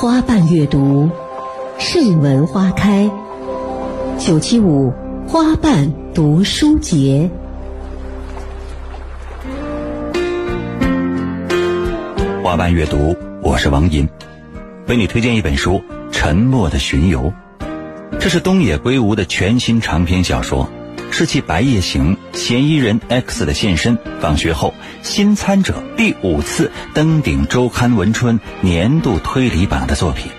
花瓣阅读，世闻花开。975花瓣读书节。花瓣阅读，我是王银，为你推荐一本书《沉默的巡游》，这是东野圭吾的全新长篇小说，是其《白夜行》嫌疑人 X 的现身。放学后，新参者第5次登顶周刊文春年度推理榜的作品。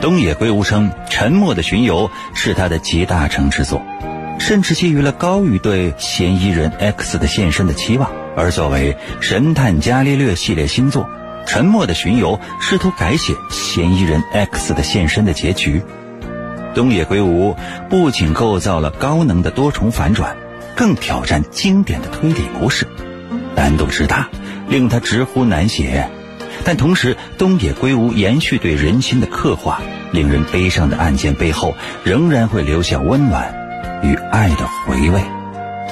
东野圭吾称，《沉默的巡游》是他的集大成之作，甚至基于了高于对嫌疑人 X 的现身的期望。而作为神探伽利略系列新作，《沉默的巡游》试图改写嫌疑人 X 的现身的结局。东野圭吾不仅构造了高能的多重反转，更挑战经典的推理模式，难度之大令他直呼难写。但同时，东野圭吾延续对人心的刻画，令人悲伤的案件背后仍然会留下温暖与爱的回味。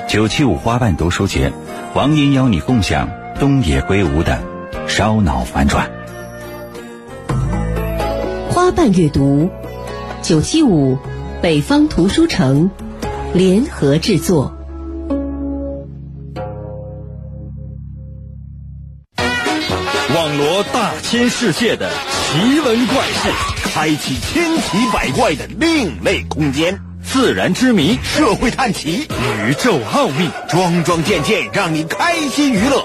975花瓣读书节，王银邀你共享东野圭吾的烧脑反转。花瓣阅读，975北方图书城联合制作。网罗大千世界的奇闻怪事，开启千奇百怪的另类空间。自然之谜，社会探奇，宇宙奥秘，桩桩件件让你开心娱乐。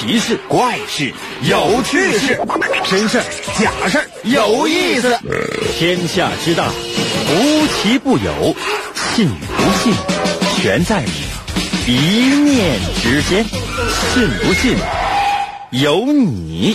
奇事怪事有趣事，真事假事有意思。天下之大，无奇不有，信与不信全在你一念之间，信不信有你。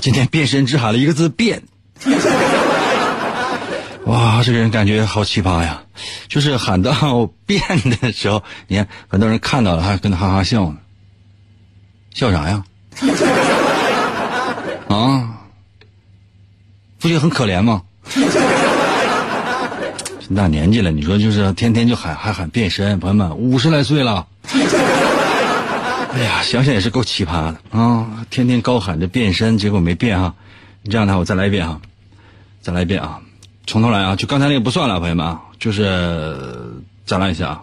今天变身只喊了一个字变，哇，这个人感觉好奇葩呀！就是喊到变的时候，你看很多人看到了还跟他哈哈笑呢，笑啥呀？啊，不觉得很可怜吗？大年纪了，你说就是天天就喊还喊变身，朋友们50来岁了。哎呀，想想也是够奇葩的啊、天天高喊着变身，结果没变啊！你这样的话，我再来一遍啊，再来一遍啊，从头来啊！就刚才那个不算了，朋友们啊，就是再来一下啊！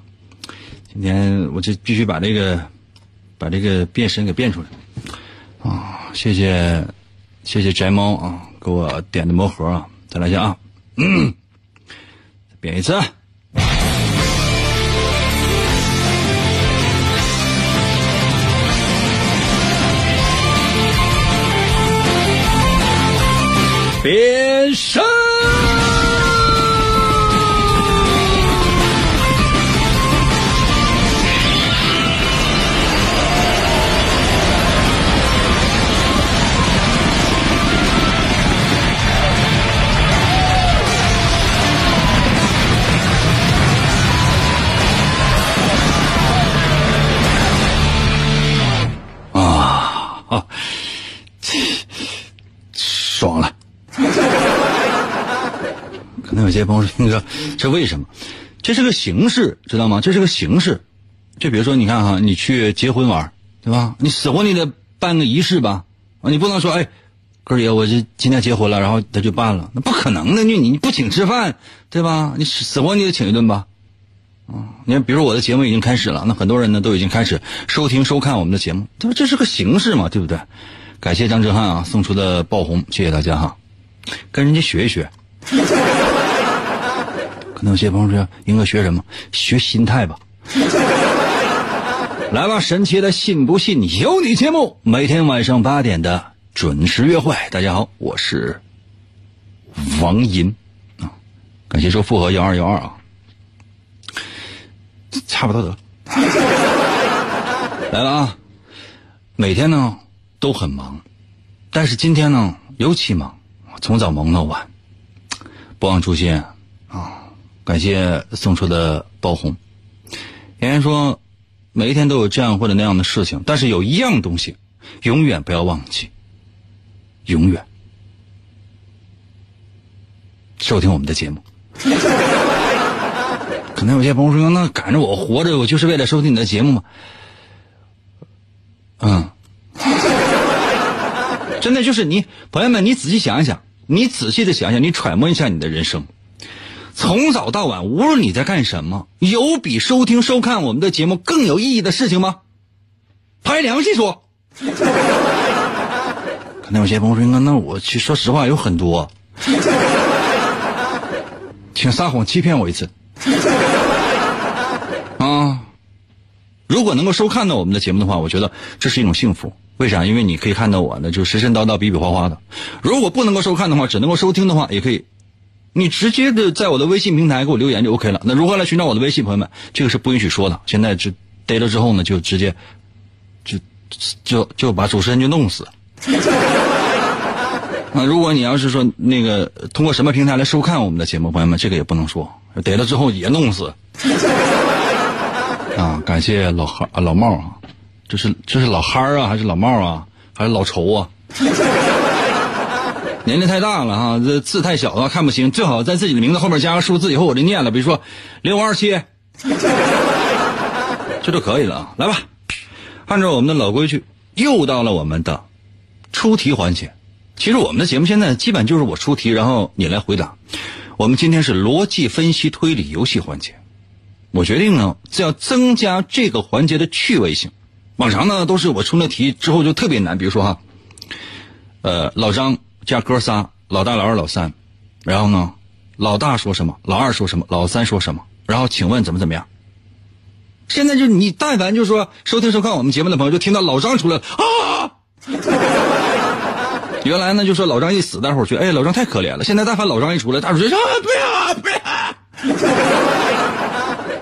今天我就必须把这个变身给变出来啊！谢谢宅猫啊，给我点的魔盒啊！再来一下啊，变一次。变身！啊，爽了！可能有些朋友说，那个这为什么？这是个形式，知道吗？这是个形式。就比如说你看哈，你去结婚玩，对吧？你死活你得办个仪式吧，你不能说哎，哥姐我这今天结婚了，然后他就办了，那不可能的。你不请吃饭，对吧？你死活你得请一顿吧。你看比如我的节目已经开始了，那很多人呢都已经开始收听收看我们的节目，对吧？这是个形式嘛，对不对？感谢张哲瀚啊送出的爆红，谢谢大家哈，跟人家学一学。可能有些朋友说，应该学什么？学心态吧。来吧，神奇的信不信由你节目，每天晚上8点的准时约会。大家好，我是王银啊，感谢说复合1212啊。差不多得了。来了啊，每天呢都很忙，但是今天呢尤其忙，从早忙到晚。不忘初心啊，感谢送出的包红。妍妍说，每一天都有这样或者那样的事情，但是有一样东西永远不要忘记，永远收听我们的节目。可能有些朋友说，那赶着我活着，我就是为了收听你的节目吗？嗯，真的就是你，朋友们，你仔细想一想，你仔细的想一想，你揣摩一下你的人生，从早到晚，无论你在干什么，有比收听收看我们的节目更有意义的事情吗？拍良心说。可能有些朋友说，那我去，说实话有很多。请撒谎欺骗我一次。啊，如果能够收看到我们的节目的话，我觉得这是一种幸福。为啥？因为你可以看到我呢，就神神叨叨比比划划的。如果不能够收看的话，只能够收听的话，也可以你直接的在我的微信平台给我留言就 OK 了。那如何来寻找我的微信，朋友们，这个是不允许说的。现在就逮了之后呢，就直接就把主持人就弄死。那如果你要是说那个通过什么平台来收看我们的节目，朋友们，这个也不能说，逮了之后也弄死。啊，感谢老哈啊，老帽啊，这是老哈啊，还是老帽啊，还是老仇啊？年龄太大了哈，这字太小了看不清，最好在自己的名字后面加个数字，以后我就念了，比如说6527，这就可以了啊。来吧，按照我们的老规矩，又到了我们的出题环节。其实我们的节目现在基本就是我出题，然后你来回答。我们今天是逻辑分析推理游戏环节，我决定呢要增加这个环节的趣味性。往常呢都是我出了题之后就特别难，比如说哈，老张加哥仨，老大、老二、老三，然后呢，老大说什么，老二说什么，老三说什么，然后请问怎么样？现在就你但凡就说收听收看我们节目的朋友，就听到老张出来了啊。原来呢就说老张一死，大伙儿觉得哎老张太可怜了，现在大凡老张一出来，大伙儿觉得不要。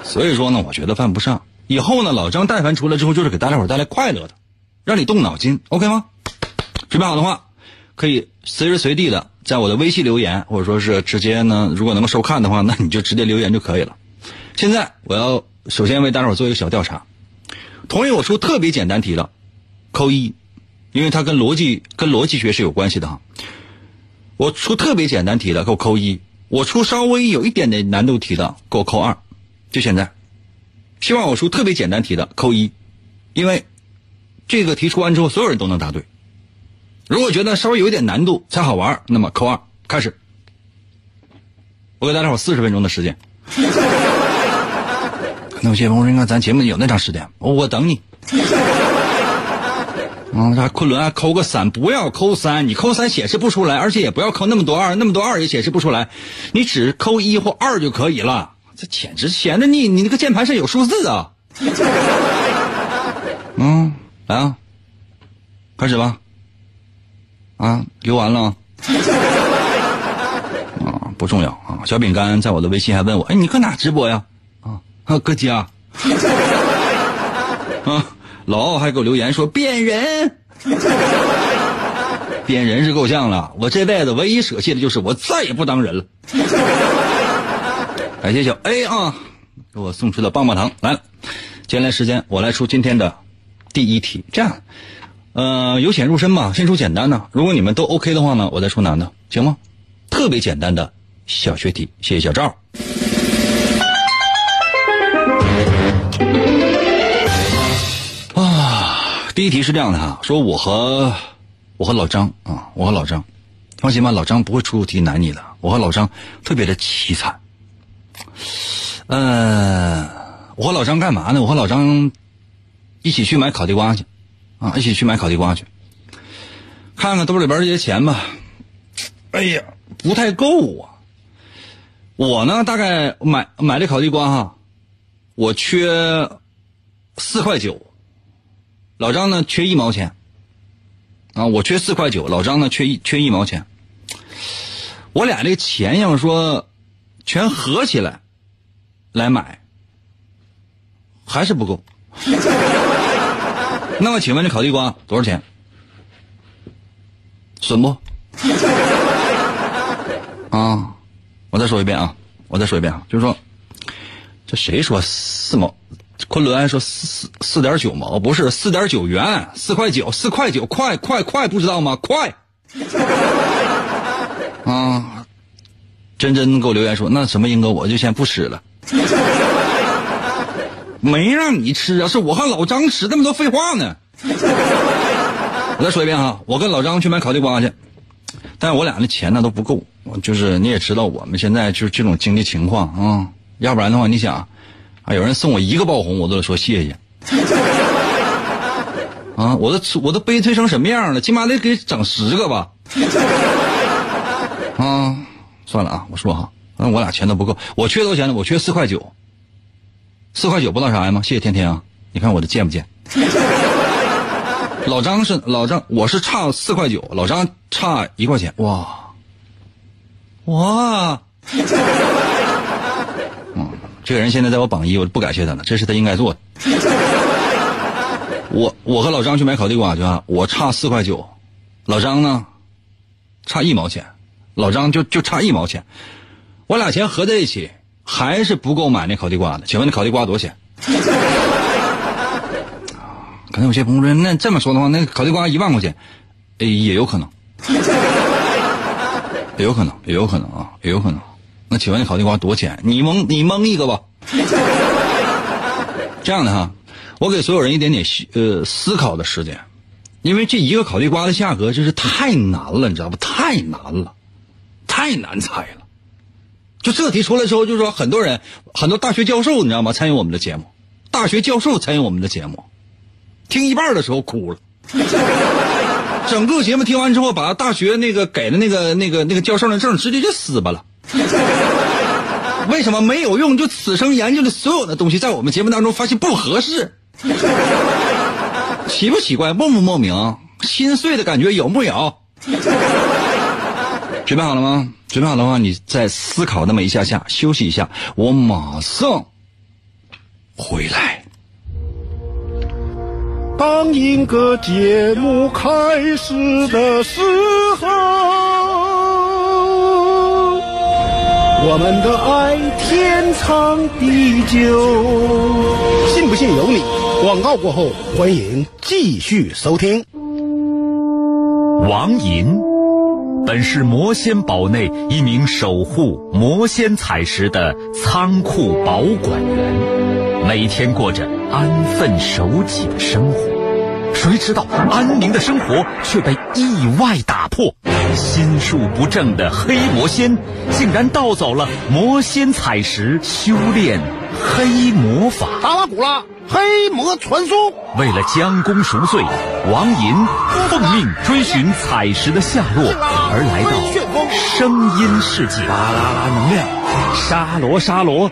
所以说呢，我觉得犯不上。以后呢老张但凡出来之后，就是给大伙带来快乐的，让你动脑筋 OK 吗？准备好的话，可以随时随地的在我的微信留言，或者说是直接呢，如果能够收看的话，那你就直接留言就可以了。现在我要首先为大伙儿做一个小调查，同意我出特别简单题的扣一，因为它跟逻辑学是有关系的哈。我出特别简单题的给我扣一，我出稍微有一点点难度题的给我扣二，就现在。希望我出特别简单题的扣一，因为这个题出完之后所有人都能答对。如果觉得稍微有一点难度才好玩，那么扣二。开始，我给大家伙40分钟的时间。那我谢鹏，应该咱节目有那长时间，我等你。啊，昆仑啊，扣个3，不要扣3，你扣3显示不出来，而且也不要扣那么多2，那么多2也显示不出来，你只扣1或2就可以了。这简直显得你那个键盘上有数字啊！嗯，来啊，开始吧。啊，留完了。啊，不重要啊。小饼干在我的微信还问我，哎，你搁哪直播呀？啊，搁家。啊。老奥还给我留言说变人，变人是够呛了，我这辈子唯一舍弃的就是我再也不当人了。感谢小 A 啊，给我送出的棒棒糖。来了，接下来时间我来出今天的第一题。这样，由浅入深吧，先出简单的。如果你们都 OK 的话呢，我再出难的，行吗？特别简单的小学题。谢谢小赵。第一题是这样的哈，说我和老张啊，我和老张，放心吧，老张不会出题难你的。我和老张特别的凄惨。我和老张干嘛呢？我和老张一起去买烤地瓜去，啊，一起去买烤地瓜去。看看兜里边这些钱吧，哎呀，不太够啊。我呢，大概买这烤地瓜哈，我缺4.9。老张呢缺1毛钱，啊，我缺4.9，老张呢缺一毛钱。我俩这钱要说全合起来买，还是不够。那么请问这烤地瓜多少钱？损不？啊，我再说一遍啊，就是说，这谁说四毛？昆仑说四点九毛，不是4.9元，4.9，快，不知道吗？快！啊，真给我留言说，那什么英哥我就先不吃了。没让你吃啊，是我和老张吃，那么多废话呢。我再说一遍哈，我跟老张去买烤地瓜去，但是我俩的钱呢都不够，就是你也知道我们现在就是这种经济情况啊、要不然的话你想啊，有人送我一个爆红我都得说谢谢。啊，我都悲催成什么样了，起码得给整10个吧。啊，算了啊，我说哈，那我俩钱都不够，我缺多少钱呢？我缺4.9。4.9不知道啥呀吗？谢谢天天啊，你看我的贱不贱？老张，我是差4.9，老张差1块钱，哇，这个人现在在我榜1，我不感谢他了，这是他应该做的。我和老张去买烤地瓜去啊，我差4.9，老张呢差1毛钱，老张就差1毛钱，我俩钱合在一起还是不够买那烤地瓜的。请问那烤地瓜多少钱？可能有些朋友说，那这么说的话，那烤地瓜1万块钱，也有可能，也有可能。那请问那烤地瓜多少钱？你蒙一个吧。这样的哈，我给所有人一点点思考的时间，因为这一个烤地瓜的价格真是太难了，你知道吧？太难猜了。就这题出来之后，就是说很多大学教授，你知道吗？参与我们的节目，听一半的时候哭了。整个节目听完之后，把大学那个给的那个教授的证直接就撕巴了。为什么没有用？就此生研究的所有的东西，在我们节目当中发现不合适，奇不奇怪？梦不莫名？心碎的感觉有木有？准备好了吗？准备好的话，你再思考那么一下下，休息一下，我马上回来。当一个节目开始的时候，我们的爱天长地久，信不信由你。广告过后，欢迎继续收听。王寅本是魔仙堡内一名守护魔仙彩石的仓库保管员，每天过着安分守己的生活，谁知道安宁的生活却被意外打破。心术不正的黑魔仙竟然盗走了魔仙彩石，修炼黑魔法。达拉古拉黑魔传送。为了将功赎罪，王寅奉命追寻彩石的下落，而来到声音世界。巴啦啦能量，沙罗。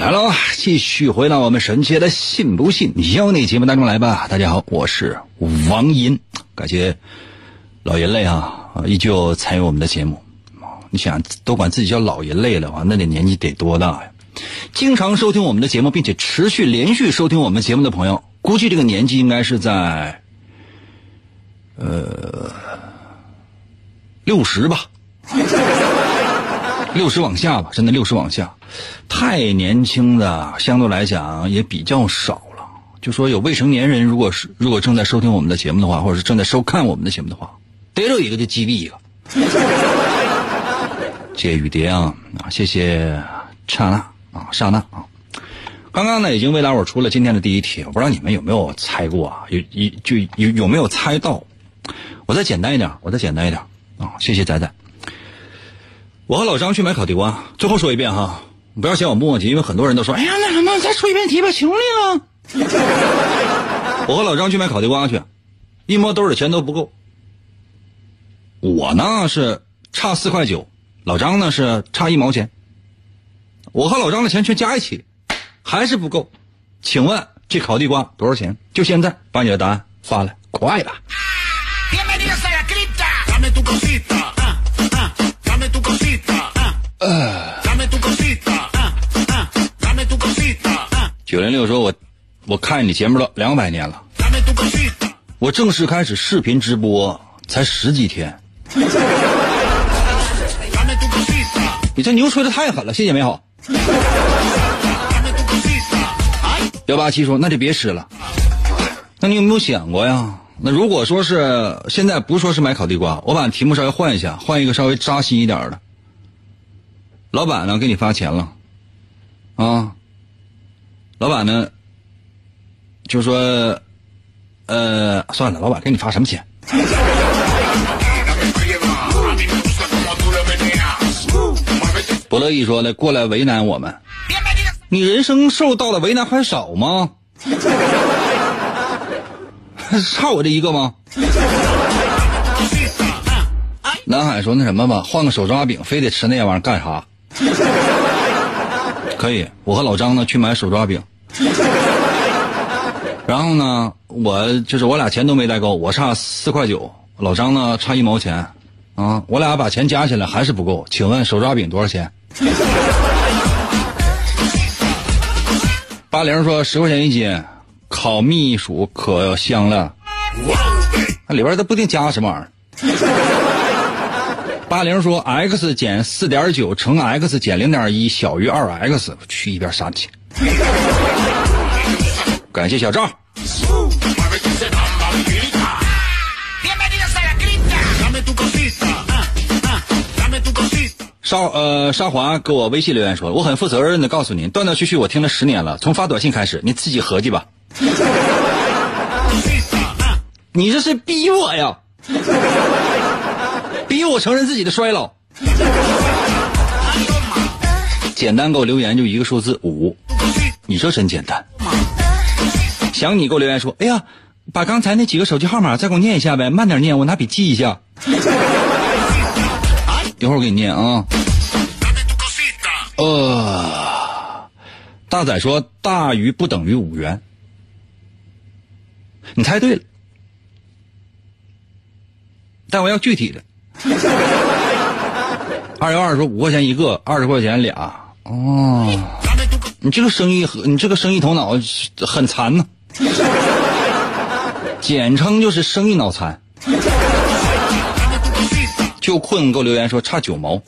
来喽，继续回到我们神奇的信不信由你节目当中来吧。大家好，我是王寅，感谢老人类啊，依旧参与我们的节目。你想都管自己叫老人类了啊，那你年纪得多大呀？经常收听我们的节目并且持续连续收听我们节目的朋友，估计这个年纪应该是在60吧。60往下吧，真的60往下。太年轻的相对来讲也比较少了。就说有未成年人如果正在收听我们的节目的话，或者是正在收看我们的节目的话，逮着一个就击毙一个。谢谢雨蝶啊，谢谢刹那啊。刚刚呢已经为大伙出了今天的第一题，我不知道你们有没有猜过啊，有没有猜到。我再简单一点啊，谢谢仔仔。我和老张去买烤地瓜，最后说一遍哈，不要嫌我磨叽，因为很多人都说，哎呀，那什么，再出一遍题吧，求你了。我和老张去买烤地瓜去，一摸兜里钱都不够。我呢是差4.9，老张呢是差1毛钱。我和老张的钱全加一起，还是不够。请问这烤地瓜多少钱？就现在，把你的答案发来，快吧。906说我看你节目了200年了，我正式开始视频直播才10几天。你这牛吹得太狠了，谢谢美好。187说那就别吃了，那你有没有想过呀，那如果说是现在不说是买烤地瓜，我把题目稍微换一下，换一个稍微扎心一点的。老板呢给你发钱了啊，老板呢就说算了，老板给你发什么钱。不乐意说来过来为难我们，你人生受到的为难还少吗？差我这一个吗？南海说那什么吧，换个手抓饼，非得吃那玩意儿干啥？可以，我和老张呢去买手抓饼，然后呢我俩钱都没带够，我差4.9，老张呢差1毛钱。啊，我俩把钱加起来还是不够，请问手抓饼多少钱？80说10块钱一斤，烤蜜薯可香了，那里边它不定加什么玩意儿。80说 x 减 4.9 乘 x 减 0.1 小于 2x， 去一边删去。感谢小赵。沙华给我微信留言说，我很负责任的告诉您，断断续续我听了10年了，从发短信开始，你自己合计吧。你这是逼我呀，逼我承认自己的衰老。简单给我留言就一个数字5，你说真简单。想你给我留言说，哎呀，把刚才那几个手机号码再给我念一下呗，慢点念，我拿笔记一下。一会儿我给你念啊。大仔说大于不等于5元，你猜对了，但我要具体的。212说5块钱一个，20块钱俩。哦，你这个生意头脑很残呢、简称就是生意脑残。就困给我留言说差9毛，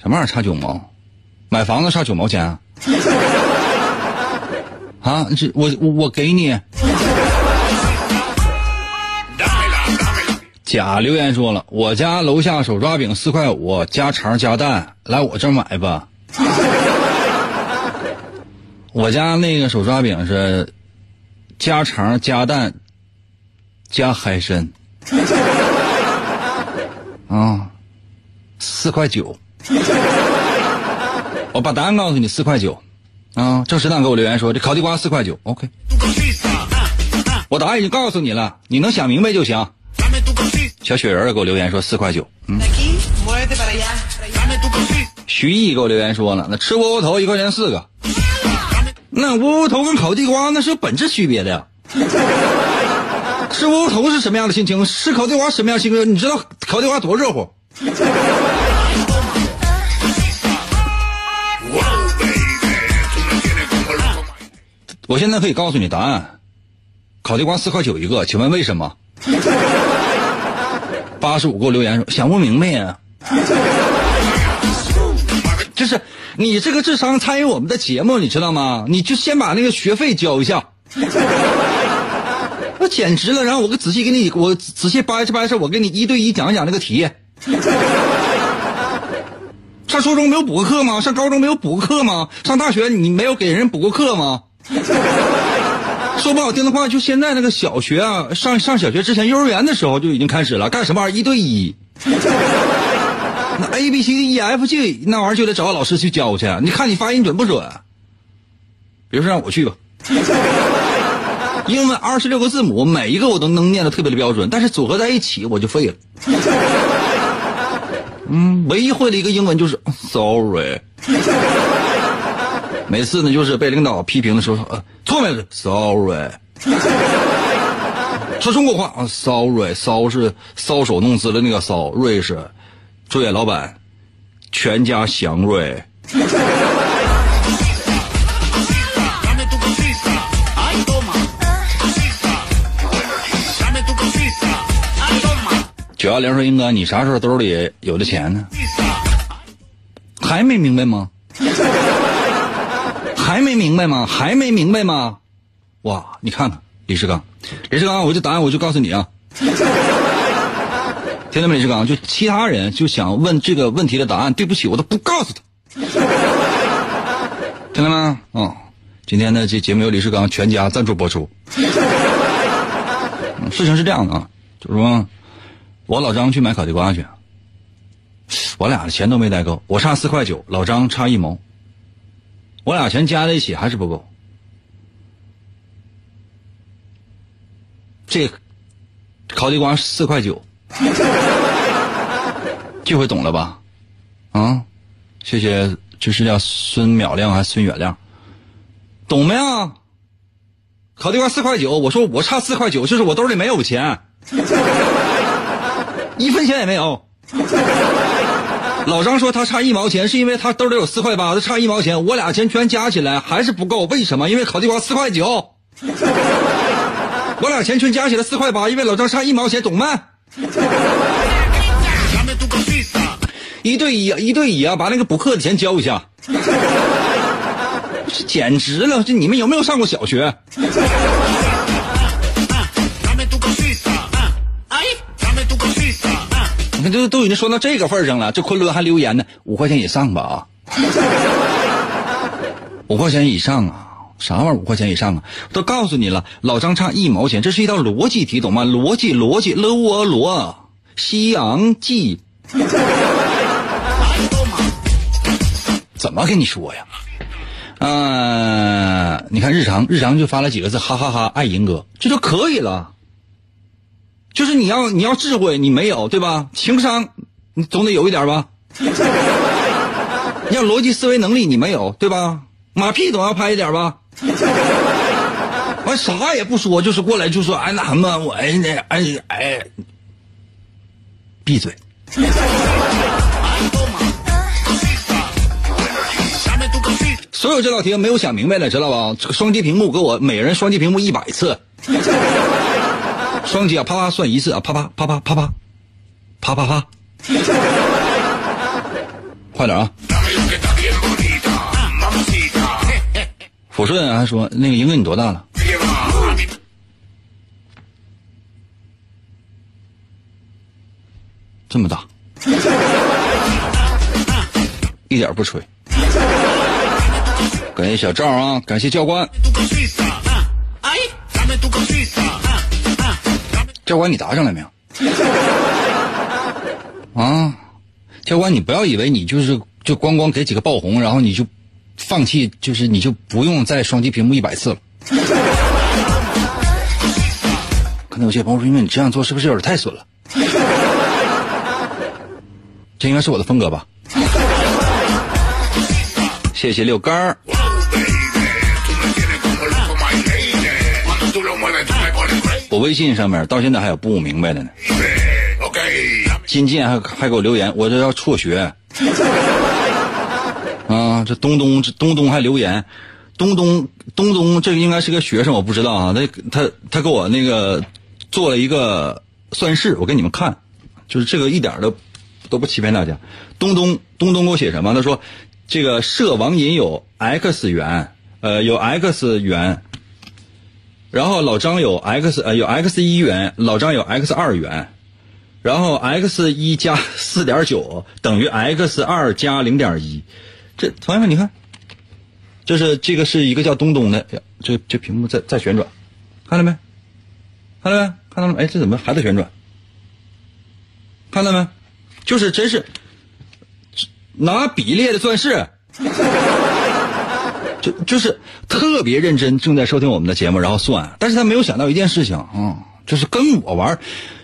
什么玩意儿差9毛？买房子差9毛钱啊？啊，这我给你。甲留言说了，我家楼下手抓饼4.5加肠加蛋，来我这买吧。我家那个手抓饼是加肠加蛋加海参。啊，4.9，我把答案告诉你，4.9。啊，郑石蛋给我留言说这烤地瓜4.9 ，OK。我答案已经告诉你了，你能想明白就行。小雪人给我留言说4.9。徐毅给我留言说了，那吃窝窝头1块钱4个，那窝窝头跟烤地瓜那是有本质区别的呀。吃窝窝头是什么样的心情？吃烤地瓜什么样的心情？你知道烤地瓜多热乎？我现在可以告诉你答案，烤地瓜4.9一个，请问为什么？85给我留言说想不明白呀、啊，就是你这个智商参与我们的节目，你知道吗？你就先把那个学费交一下。那简直了，然后我仔细掰扯，我给你1对1讲一讲那个题。上初中没有补过课吗？上高中没有补过课吗？上大学你没有给人补过课吗？说不好听的话，就现在那个小学啊，上小学之前幼儿园的时候就已经开始了，干什么玩意1对1？那 A B C D E F G 那玩意儿就得找老师去教去，你看你发音准不准？比如说让我去吧，英文26个字母，每一个我都能念得特别的标准，但是组合在一起我就废了。嗯，唯一会的一个英文就是 sorry。每次呢，就是被领导批评的时候，错没了 ，sorry。说中国话啊 ，sorry， 骚是搔首弄姿的那个骚，瑞是，注意老板，全家祥瑞。910说：“英哥，你啥时候兜里有的钱呢？还没明白吗？”还没明白吗？还没明白吗？哇，你看看李世刚，李世刚，我就答案我就告诉你啊，听到没？李世刚，就其他人就想问这个问题的答案，对不起，我都不告诉他，听到吗？哦，今天的这节目由李世刚全家赞助播出。事情是这样的啊，就是说，我老张去买烤地瓜去，我俩的钱都没带够，我差4.9，老张差1毛。我俩钱加在一起还是不够，这烤地瓜4.9，这回懂了吧？啊，谢谢，这是叫孙淼亮还是孙远亮？懂没有？烤地瓜4.9，我说我差4.9，就是我兜里没有钱，1分钱也没有。老张说他差1毛钱，是因为他兜里有4.8，他差1毛钱，我俩钱全加起来还是不够，为什么？因为烤地瓜4.9，我俩钱全加起来4.8，因为老张差1毛钱，懂吗？一对一啊，把那个补课的钱交一下，这简直了！这你们有没有上过小学？你看，都已经说到这个份上了，这昆仑还留言呢，5块钱以上吧啊，5块钱以上啊，啥玩意儿5块钱以上啊？都告诉你了，老张差1毛钱，这是一道逻辑题，懂吗？逻辑，了窝罗，西洋记，怎么跟你说呀？你看日常就发了几个字，哈哈哈，爱银哥，这就可以了。就是你要智慧，你没有对吧？情商你总得有一点吧？你要逻辑思维能力你没有对吧？马屁总要拍一点吧？完啥也不说，就是过来就说哎那什么我哎那哎，闭嘴！所有这道题没有想明白的，知道吧？这个双击屏幕给我每人双击屏幕100次。双击啊，啪啪算1次啊，啪啪啪啪啪啪，啪啪啪，快点啊！抚顺还说那个英哥你多大了？这么大，一点不吹。感谢小赵啊，感谢教官。教官，你答上来没有？啊，教官，你不要以为你就光给几个爆红，然后你就放弃，就是你就不用再双击屏幕100次了。可能有些朋友说，因为你这样做是不是有点太损了？这应该是我的风格吧。谢谢六杆儿。我微信上面到现在还有不明白的呢。金健还给我留言，我这要辍学。啊，这东东还留言，东东这个应该是个学生，我不知道啊。他给我那个做了一个算式，我给你们看，就是这个一点都不欺骗大家。东东给我写什么？他说这个设网瘾有 x 元，有 x 元。然后老张有 x1元，老张有 x2元，然后 x1 加 4.9 等于 x2 加 0.1。 这同学们你看，这个是一个叫东东的，这屏幕在旋转，看到没？看到没？看到没？哎，这怎么还在旋转？看到没？就是真是拿笔列的算式。就是特别认真正在收听我们的节目，然后算，但是他没有想到一件事情啊、就是跟我玩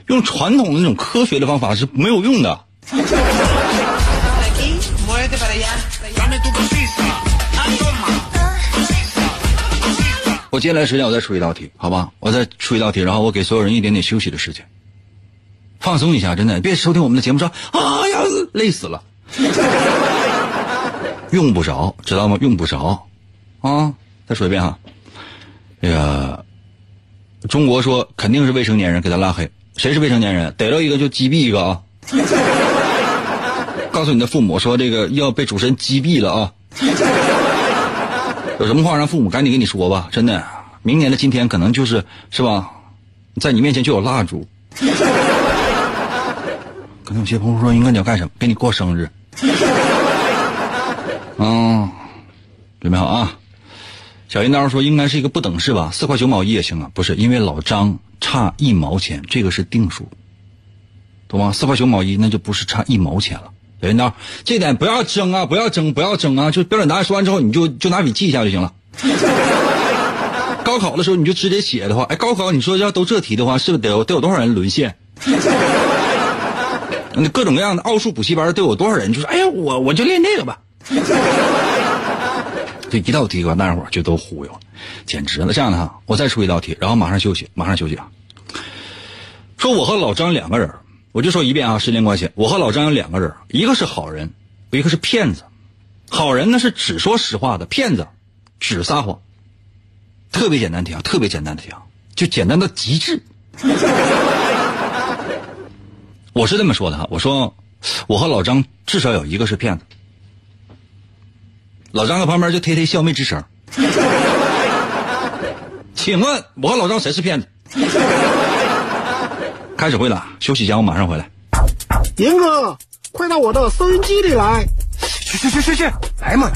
用传统的那种科学的方法是没有用的。我接下来时间我再出一道题，好吧？我再出一道题，然后我给所有人一点点休息的时间，放松一下，真的，别收听我们的节目说啊呀累死了，用不着，知道吗？用不着啊！再说一遍哈，那个中国说肯定是未成年人给他拉黑，谁是未成年人？逮到一个就击毙一个啊！告诉你的父母说这个要被主持人击毙了啊！有什么话让父母赶紧跟你说吧，真的，明年的今天可能就是是吧，在你面前就有蜡烛。可能有些朋友说应该你要干什么，给你过生日。准备好啊。小银刀说应该是一个不等式吧，4块9毛1也行啊。不是，因为老张差1毛钱，这个是定数，懂吗？4块9毛1那就不是差1毛钱了。小银刀，这点不要争啊，不要争，不要争啊！就标准答案说完之后，你就拿笔记一下就行了。高考的时候你就直接写的话，哎，高考你说要都这题的话，是不是得有多少人沦陷？那各种各样的奥数补习班得有多少人？就是哎呀，我就练这个吧。这一道题吧，大家伙就都忽悠了，简直了！这样的哈，我再出一道题，然后马上休息，马上休息啊！说我和老张两个人。我就说一遍啊，时间关系，我和老张有两个人，一个是好人，一个是骗子。好人呢是只说实话的，骗子只撒谎。特别简单题啊，特别简单的题啊，就简单到极致。我是这么说的啊，我说我和老张至少有一个是骗子。老张在旁边就嘿嘿笑没吱声。请问我和老张谁是骗子？开始回答，休息一下，我马上回来。严哥，快到我的收音机里来！去，来嘛！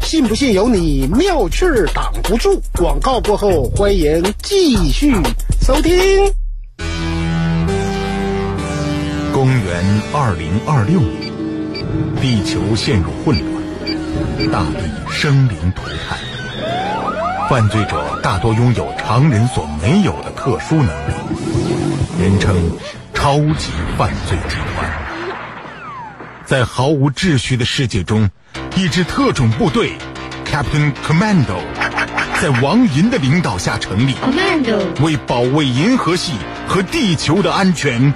信不信由你，妙趣挡不住。广告过后，欢迎继续收听。公元2026年，地球陷入混乱，大地生灵涂炭，犯罪者大多拥有常人所没有的特殊能力，人称超级犯罪集团。在毫无秩序的世界中，一支特种部队 Captain Commando 在王银的领导下成立， Commando 为保卫银河系和地球的安全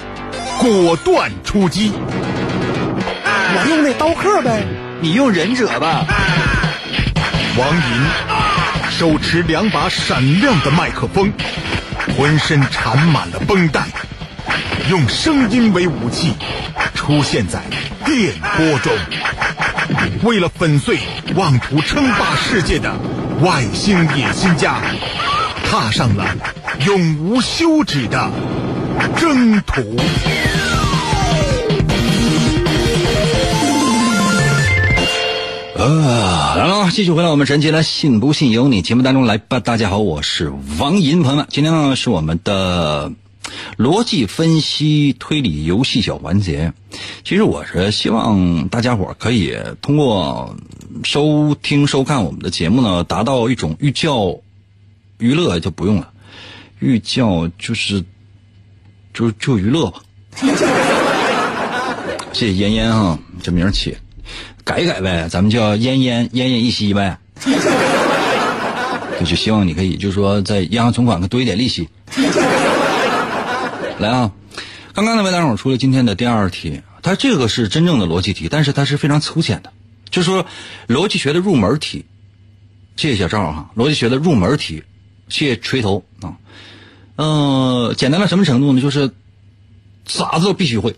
果断出击。我用那刀客呗，你用忍者吧。王银手持2把闪亮的麦克风，浑身缠满了绷带，用声音为武器出现在电波中，为了粉碎妄图称霸世界的外星野心家，踏上了永无休止的征途。来了，继续回到我们神奇的信不信由你节目当中来吧。大家好，我是王银，朋友们，今天呢是我们的逻辑分析推理游戏小环节。其实我是希望大家伙可以通过收听收看我们的节目呢，达到一种寓教娱乐，就不用了，寓教就娱乐吧。谢谢妍妍啊，这名起改一改呗，咱们叫奄奄一息呗。就希望你可以就是说在央行存款多一点利息。来啊，刚刚那位大伙出了今天的第2题，它这个是真正的逻辑题，但是它是非常粗浅的，就是说逻辑学的入门题。谢谢小赵啊，逻辑学的入门题，谢谢锤头啊。简单到什么程度呢？就是啥子都必须会。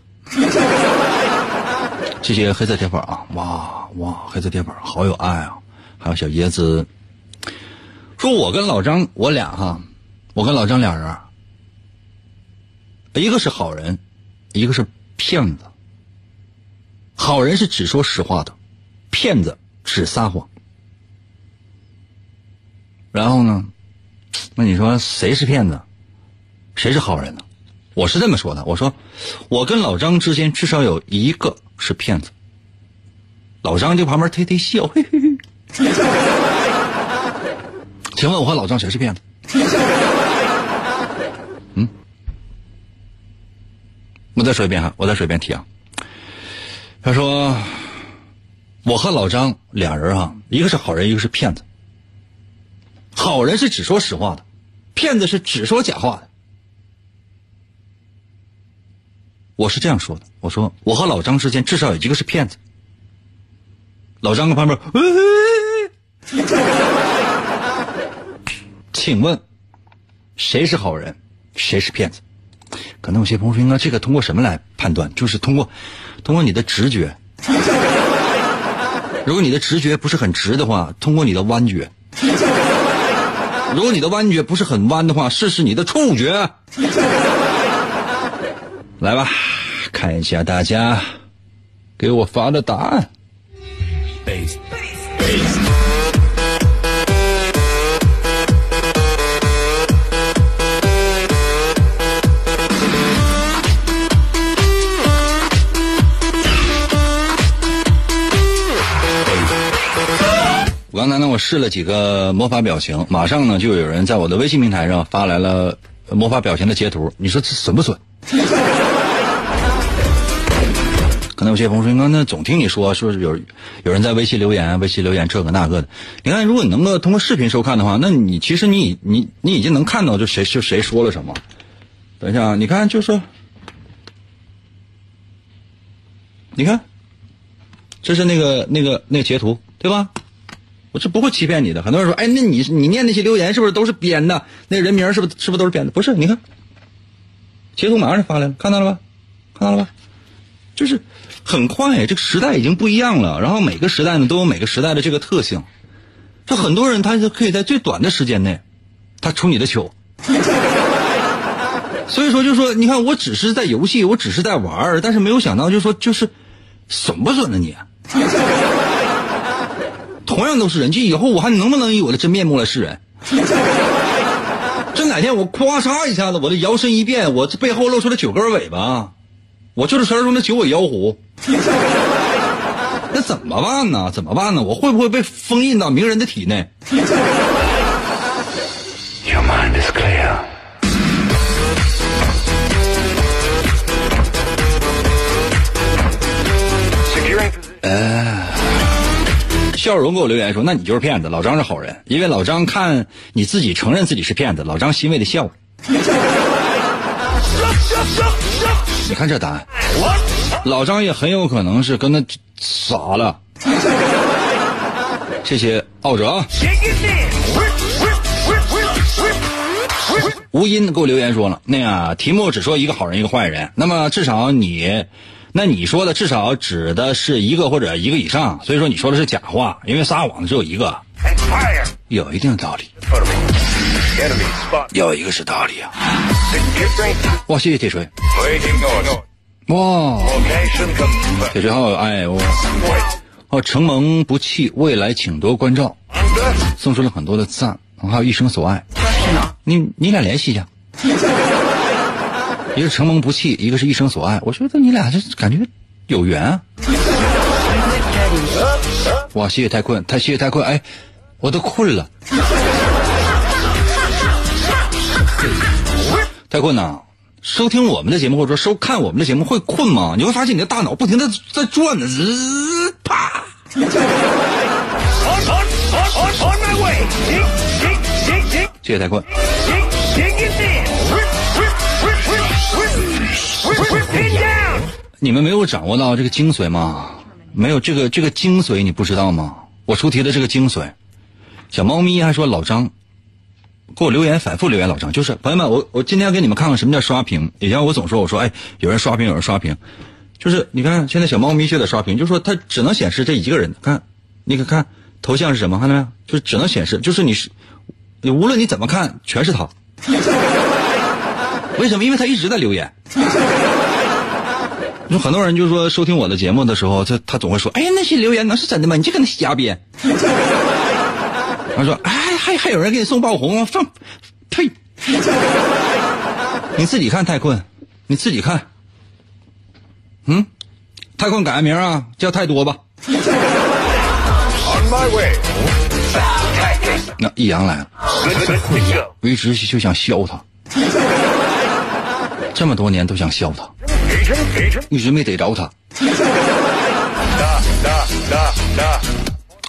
谢谢黑色铁粉啊！哇，黑色铁粉好有爱啊！还有小椰子，说我跟老张我跟老张俩人，一个是好人，一个是骗子。好人是只说实话的，骗子只撒谎。然后呢，那你说谁是骗子，谁是好人呢？我是这么说的，我说我跟老张之间至少有一个是骗子，老张就旁边推推笑，嘿嘿嘿。请问我和老张谁是骗子？嗯，我再说一遍提啊。他说，我和老张俩人啊，一个是好人，一个是骗子。好人是只说实话的，骗子是只说假话的。我是这样说的，我说我和老张之间至少有一个是骗子。老张跟旁边，请问谁是好人，谁是骗子？可能有些朋友说，应该这个通过什么来判断？就是通过你的直觉。如果你的直觉不是很直的话，通过你的弯觉。如果你的弯觉不是很弯的话，试试你的触觉。来吧，看一下大家给我发的答案。刚才呢，我试了几个魔法表情，马上呢就有人在我的微信平台上发来了魔法表情的截图。你说这损不损？可能有些朋友说，那总听你说，说有人在微信留言这个那个的。你看，如果你能够通过视频收看的话，那你其实你已经能看到就谁说了什么。等一下，你看就是，你看，这是那个截图，对吧？我是不会欺骗你的。很多人说，哎，那你念那些留言是不是都是编的？那人名是不是都是编的？不是，你看，截图马上就发来了，看到了吧？看到了吧？就是很快，这个时代已经不一样了。然后每个时代呢，都有每个时代的这个特性。就很多人他就可以在最短的时间内，他出你的糗。所以说，就说你看，我只是在游戏，我只是在玩，但是没有想到，就说就是损不损了你？同样都是人，就以后我还能不能以我的真面目来示人？这哪天我夸嚓一下子，我的摇身一变，我这背后露出了九根尾巴，我就是传说中的九尾妖狐。那怎么办呢？怎么办呢？我会不会被封印到名人的体内？Your mind is clear.笑容给我留言说，那你就是骗子，老张是好人，因为老张看你自己承认自己是骗子，老张欣慰的笑了。你看这答案，老张也很有可能是跟他傻了。谢谢奥哲啊。吴音给我留言说了，那个题目只说一个好人一个坏人，那么至少你那你说的至少指的是一个或者一个以上，所以说你说的是假话，因为撒谎的只有一个，有一定道理，有一个是道理啊！哇，谢谢铁锤，哇，铁锤好有爱哦！哦，承蒙不弃，未来请多关照，送出了很多的赞，还有一生所爱，你俩联系一下。一个承蒙不弃，一个是一生所爱，我觉得你俩这感觉有缘啊！哇，谢谢太困，谢谢太困，哎，我都困了。太困呐、啊，收听我们的节目或者说收看我们的节目会困吗？你会发现你的大脑不停的在转呢，啪！谢谢太困。你们没有掌握到这个精髓吗？没有这个精髓你不知道吗？我出题的这个精髓。小猫咪还说老张给我留言，反复留言老张，就是朋友们，我今天要给你们看看什么叫刷屏。以前我总说，我说哎，有人刷屏，就是你看现在小猫咪却在刷屏，就是说它只能显示这一个人，看你看头像是什么，看到没有？就是只能显示，就是你无论你怎么看全是他。为什么？因为他一直在留言。就很多人就说收听我的节目的时候，他总会说，哎呀，那些留言能是真的吗？你就跟他瞎编。他说，哎，还有人给你送爆红，放呸！你自己看太困，你自己看。嗯，太困改名啊，叫太多吧。那易阳来了，我一直就想削他，这么多年都想削他，一直没逮着他。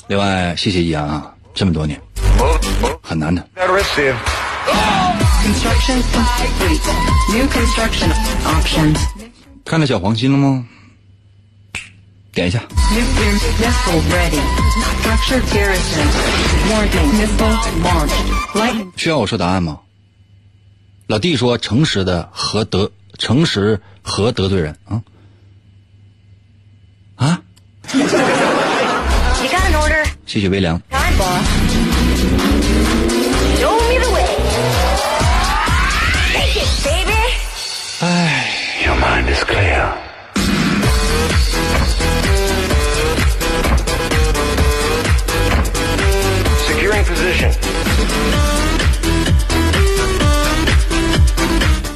另外，谢谢易阳啊，这么多年很难的。看到小黄金了吗？点一下。需要我说答案吗？老弟说诚实和得罪人啊啊！谢谢微凉。哎，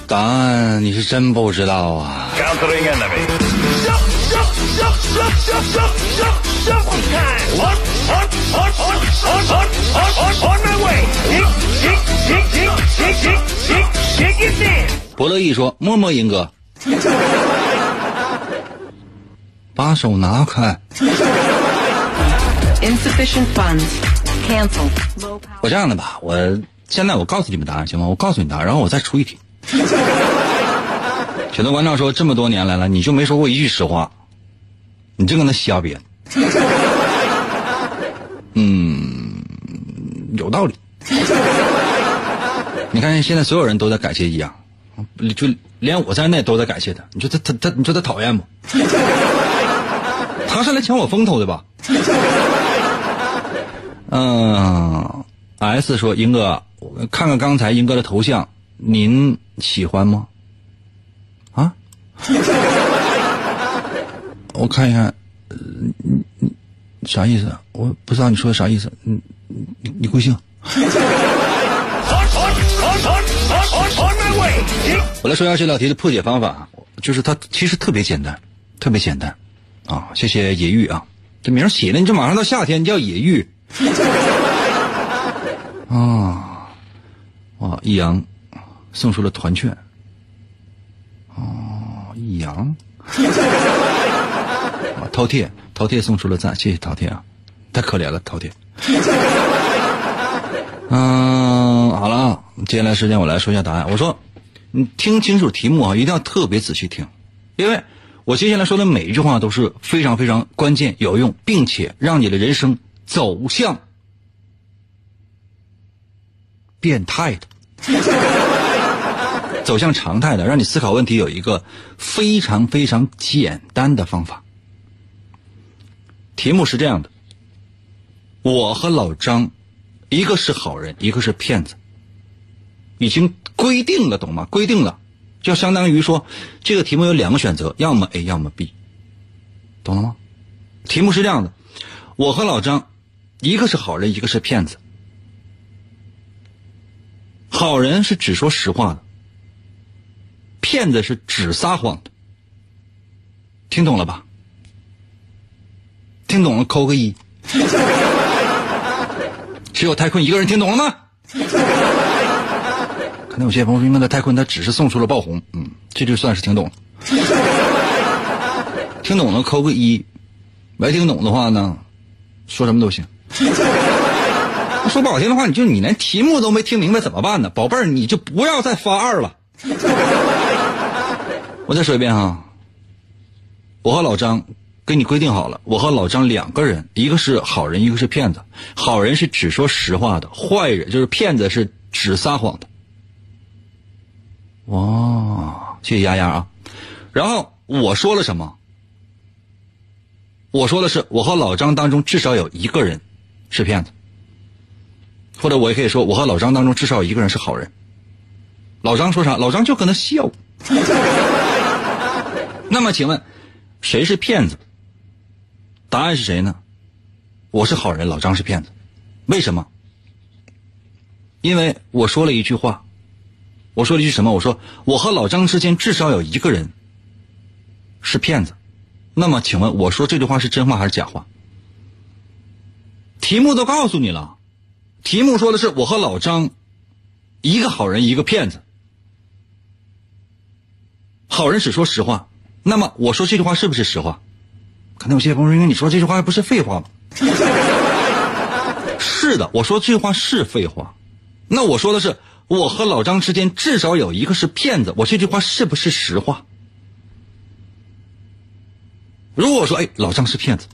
答案你是真不知道啊！伯乐毅说：“摸摸银哥，把手拿开。” Insufficient funds cancel. 我这样的吧，我现在我告诉你们答案行吗？我告诉你答案，然后我再出一题。选择馆长说：“这么多年来了，你就没说过一句实话，你就跟他瞎编。”嗯，有道理。你看现在所有人都在感谢一样。就连我在内都在感谢他，你说他你说他讨厌吗？他是来抢我风头的吧？嗯 ，S 说英哥，看看刚才英哥的头像，您喜欢吗？啊？我看一看，啥意思？我不知道你说的啥意思。你贵姓？我来说一下这道题的破解方法，就是它其实特别简单，特别简单啊！谢谢野玉啊，这名起了，你这马上到夏天，你叫野玉啊！哇，易阳送出了团券哦，易阳啊，饕餮送出了赞，谢谢饕餮啊，太可怜了饕餮。嗯，好了啊，接下来时间我来说一下答案。我说你听清楚题目啊，一定要特别仔细听，因为我接下来说的每一句话都是非常非常关键有用，并且让你的人生走向变态的走向常态的，让你思考问题有一个非常非常简单的方法。题目是这样的，我和老张一个是好人，一个是骗子，已经规定了，懂吗？规定了，就相当于说这个题目有两个选择，要么 A 要么 B， 懂了吗？题目是这样的，我和老张一个是好人，一个是骗子。好人是只说实话的，骗子是只撒谎的，听懂了吧？听懂了扣个一。只有太困一个人听懂了吗？可能有些朋友说，那太困他只是送出了爆红，嗯，这就算是听懂了。听懂了扣个一，没听懂的话呢，说什么都行。说不好听的话，你连题目都没听明白怎么办呢？宝贝儿，你就不要再发二了。我再说一遍啊，我和老张。跟你规定好了，我和老张两个人，一个是好人，一个是骗子。好人是只说实话的，坏人就是骗子是只撒谎的。哇，谢谢丫丫啊！然后我说了什么？我说的是我和老张当中至少有一个人是骗子，或者我也可以说我和老张当中至少有一个人是好人。老张说啥？老张就跟他笑。那么请问，谁是骗子？答案是谁呢？我是好人，老张是骗子。为什么？因为我说了一句话，我说了一句什么？我说我和老张之间至少有一个人是骗子，那么请问我说这句话是真话还是假话？题目都告诉你了，题目说的是我和老张一个好人一个骗子，好人只说实话，那么我说这句话是不是实话？可能有些朋友说，你说这句话不是废话吗？是的，我说这句话是废话。那我说的是我和老张之间至少有一个是骗子，我这句话是不是实话？如果说老张是骗子，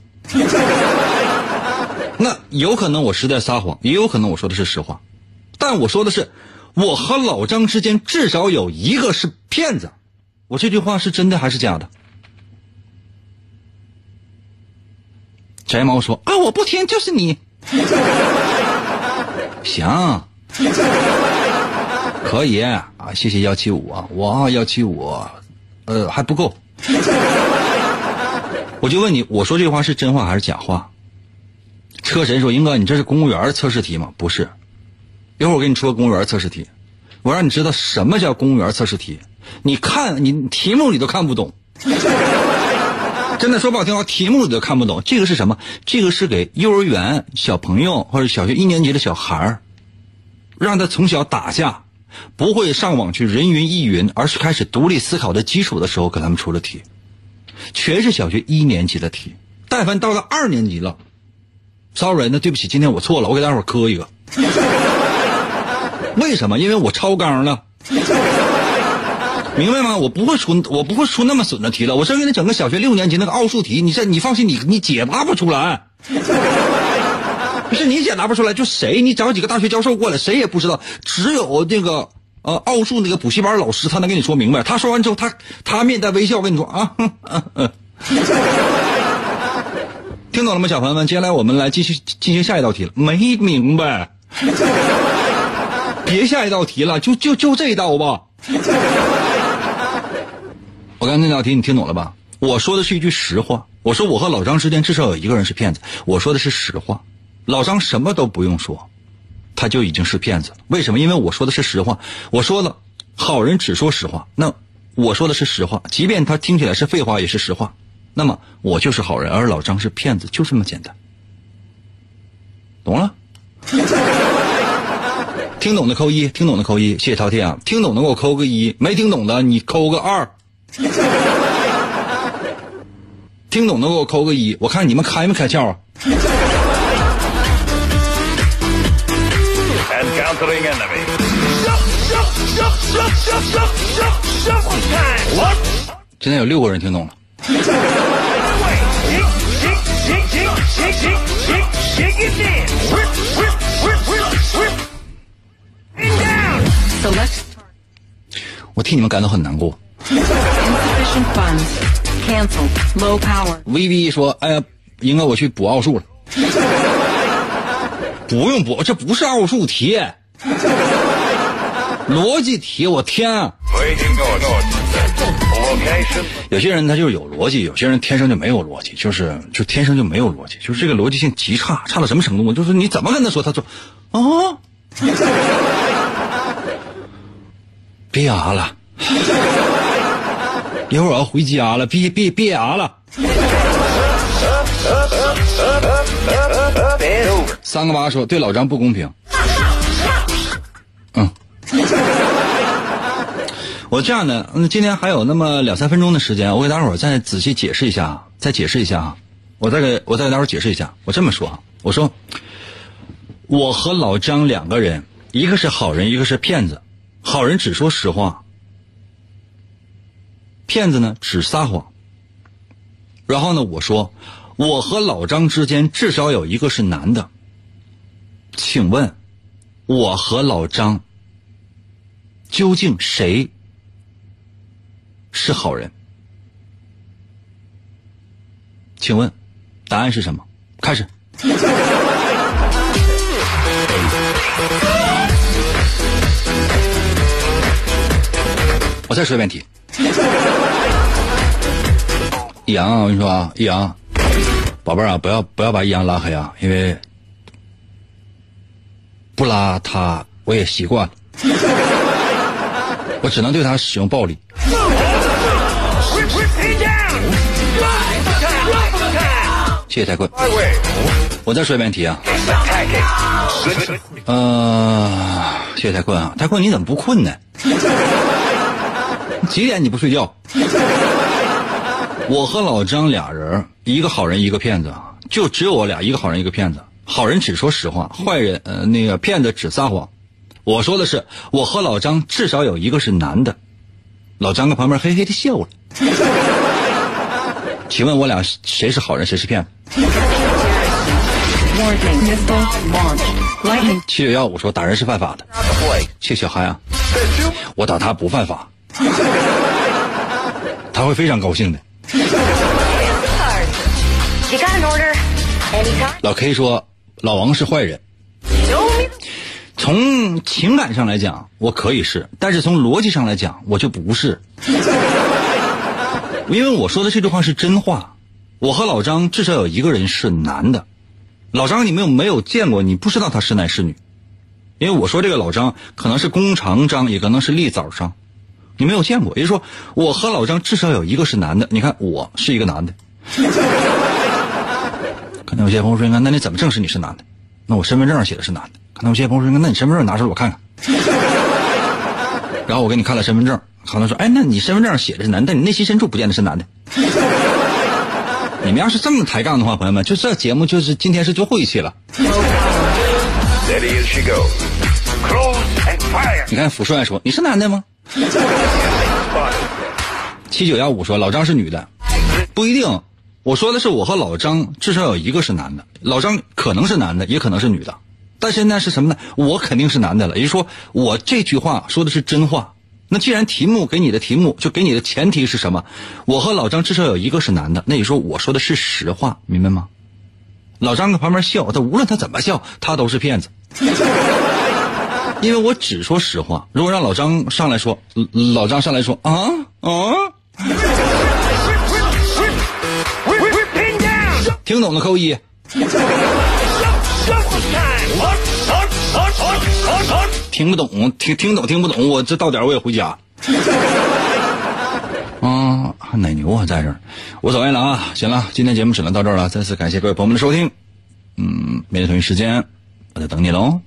那有可能我是在撒谎，也有可能我说的是实话。但我说的是我和老张之间至少有一个是骗子，我这句话是真的还是假的？翟猫说啊，我不听就是你。行，可以啊，谢谢175啊，我175，还不够。我就问你，我说这话是真话还是假话？车神说，英哥，你这是公务员测试题吗？不是，一会儿我给你出个公务员测试题，我让你知道什么叫公务员测试题。你看，你题目你都看不懂。真的说不好听话，题目你都看不懂。这个是什么？这个是给幼儿园小朋友或者小学1年级的小孩，让他从小打下不会上网去人云亦云，而是开始独立思考的基础的时候给他们出了题。全是小学1年级的题，但凡到了2年级了，sorry，那对不起，今天我错了，我给大伙磕一个。为什么？因为我超纲了，明白吗？我不会出那么损的题了。我真给你整个小学6年级那个奥数题，你放心，你解答不出来。不是你解答不出来，就谁？你找几个大学教授过来，谁也不知道。只有那个奥数那个补习班老师，他能跟你说明白。他说完之后，他面带微笑跟你说啊。听懂了吗，小朋友们？接下来我们来继续进行下一道题了。没明白，别下一道题了，就这一道吧。我刚才那道题你听懂了吧？我说的是一句实话，我说我和老张之间至少有一个人是骗子，我说的是实话。老张什么都不用说，他就已经是骗子了。为什么？因为我说的是实话。我说了好人只说实话，那我说的是实话，即便他听起来是废话也是实话。那么我就是好人，而老张是骗子，就这么简单。懂了？听懂的扣一，听懂的扣一，谢谢饕餮啊！听懂的给我扣个1，没听懂的你扣个2。听懂的给我扣个1，我看你们开没开窍啊。现在有6个人听懂了。我替你们感到很难过。VB 说：“哎呀，应该我去补奥数了。”不用补，这不是奥数题，逻辑题。我天啊！有些人他就是有逻辑，有些人天生就没有逻辑，就天生就没有逻辑，就是这个逻辑性极差，差到什么程度？就是你怎么跟他说，他说啊，别啊了，一会儿我要回家了，别啊了。3个8说对老张不公平。嗯。我这样的，今天还有那么2-3分钟的时间，我给大伙再仔细解释一下，我再给大伙解释一下。我这么说啊，我说我和老张两个人，一个是好人，一个是骗子。好人只说实话，骗子呢只撒谎。然后呢，我说我和老张之间至少有一个是男的。请问，我和老张究竟谁是好人？请问答案是什么？开始。我再说一遍题。易阳啊，我跟你说啊，易阳宝贝儿啊，不要把易阳拉黑啊，因为不拉他我也习惯了，我只能对他使用暴力。谢谢太贵。我再说一遍题啊。谢谢太贵啊。太贵你怎么不困呢？几点你不睡觉？我和老张俩人，一个好人一个骗子，就只有我俩，一个好人一个骗子。好人只说实话，坏人骗子只撒谎。我说的是，我和老张至少有一个是男的。老张跟旁边嘿嘿的笑了。请问我俩谁是好人，谁是骗子？7月15我说打人是犯法的。谢小嗨啊，我打他不犯法，他会非常高兴的。老 K 说老王是坏人，从情感上来讲我可以是，但是从逻辑上来讲我就不是。因为我说的这句话是真话，我和老张至少有一个人是男的。老张你没有见过，你不知道他是男是女。因为我说这个老张可能是弓长张，也可能是立枣张，你没有见过。也就是说我和老张至少有一个是男的。你看我是一个男的。可能有些朋友说，那你怎么证实你是男的？那我身份证上写的是男的。可能有些朋友说，那你身份证拿出来我看看。然后我给你看了身份证，可能说，哎，那你身份证上写的是男的，但你内心深处不见得是男的。你们要是这么抬杠的话，朋友们，就这节目就是今天是最后一期了。你看辅帅说你是男的吗？7915说老张是女的，不一定。我说的是我和老张至少有一个是男的，老张可能是男的，也可能是女的。但现在是什么呢？我肯定是男的了。也就是说，我这句话说的是真话。那既然题目给你的题目，就给你的前提是什么？我和老张至少有一个是男的，那你说我说的是实话，明白吗？老张在旁边笑，他无论他怎么笑，他都是骗子。因为我只说实话。如果让老张上来说啊啊。听懂了扣一，听不懂听懂听不懂，我这到点我也回家。啊，奶牛啊在这儿，我走了啊。行了，今天节目只能到这儿了，再次感谢各位朋友们的收听。明天同一时间我再等你喽。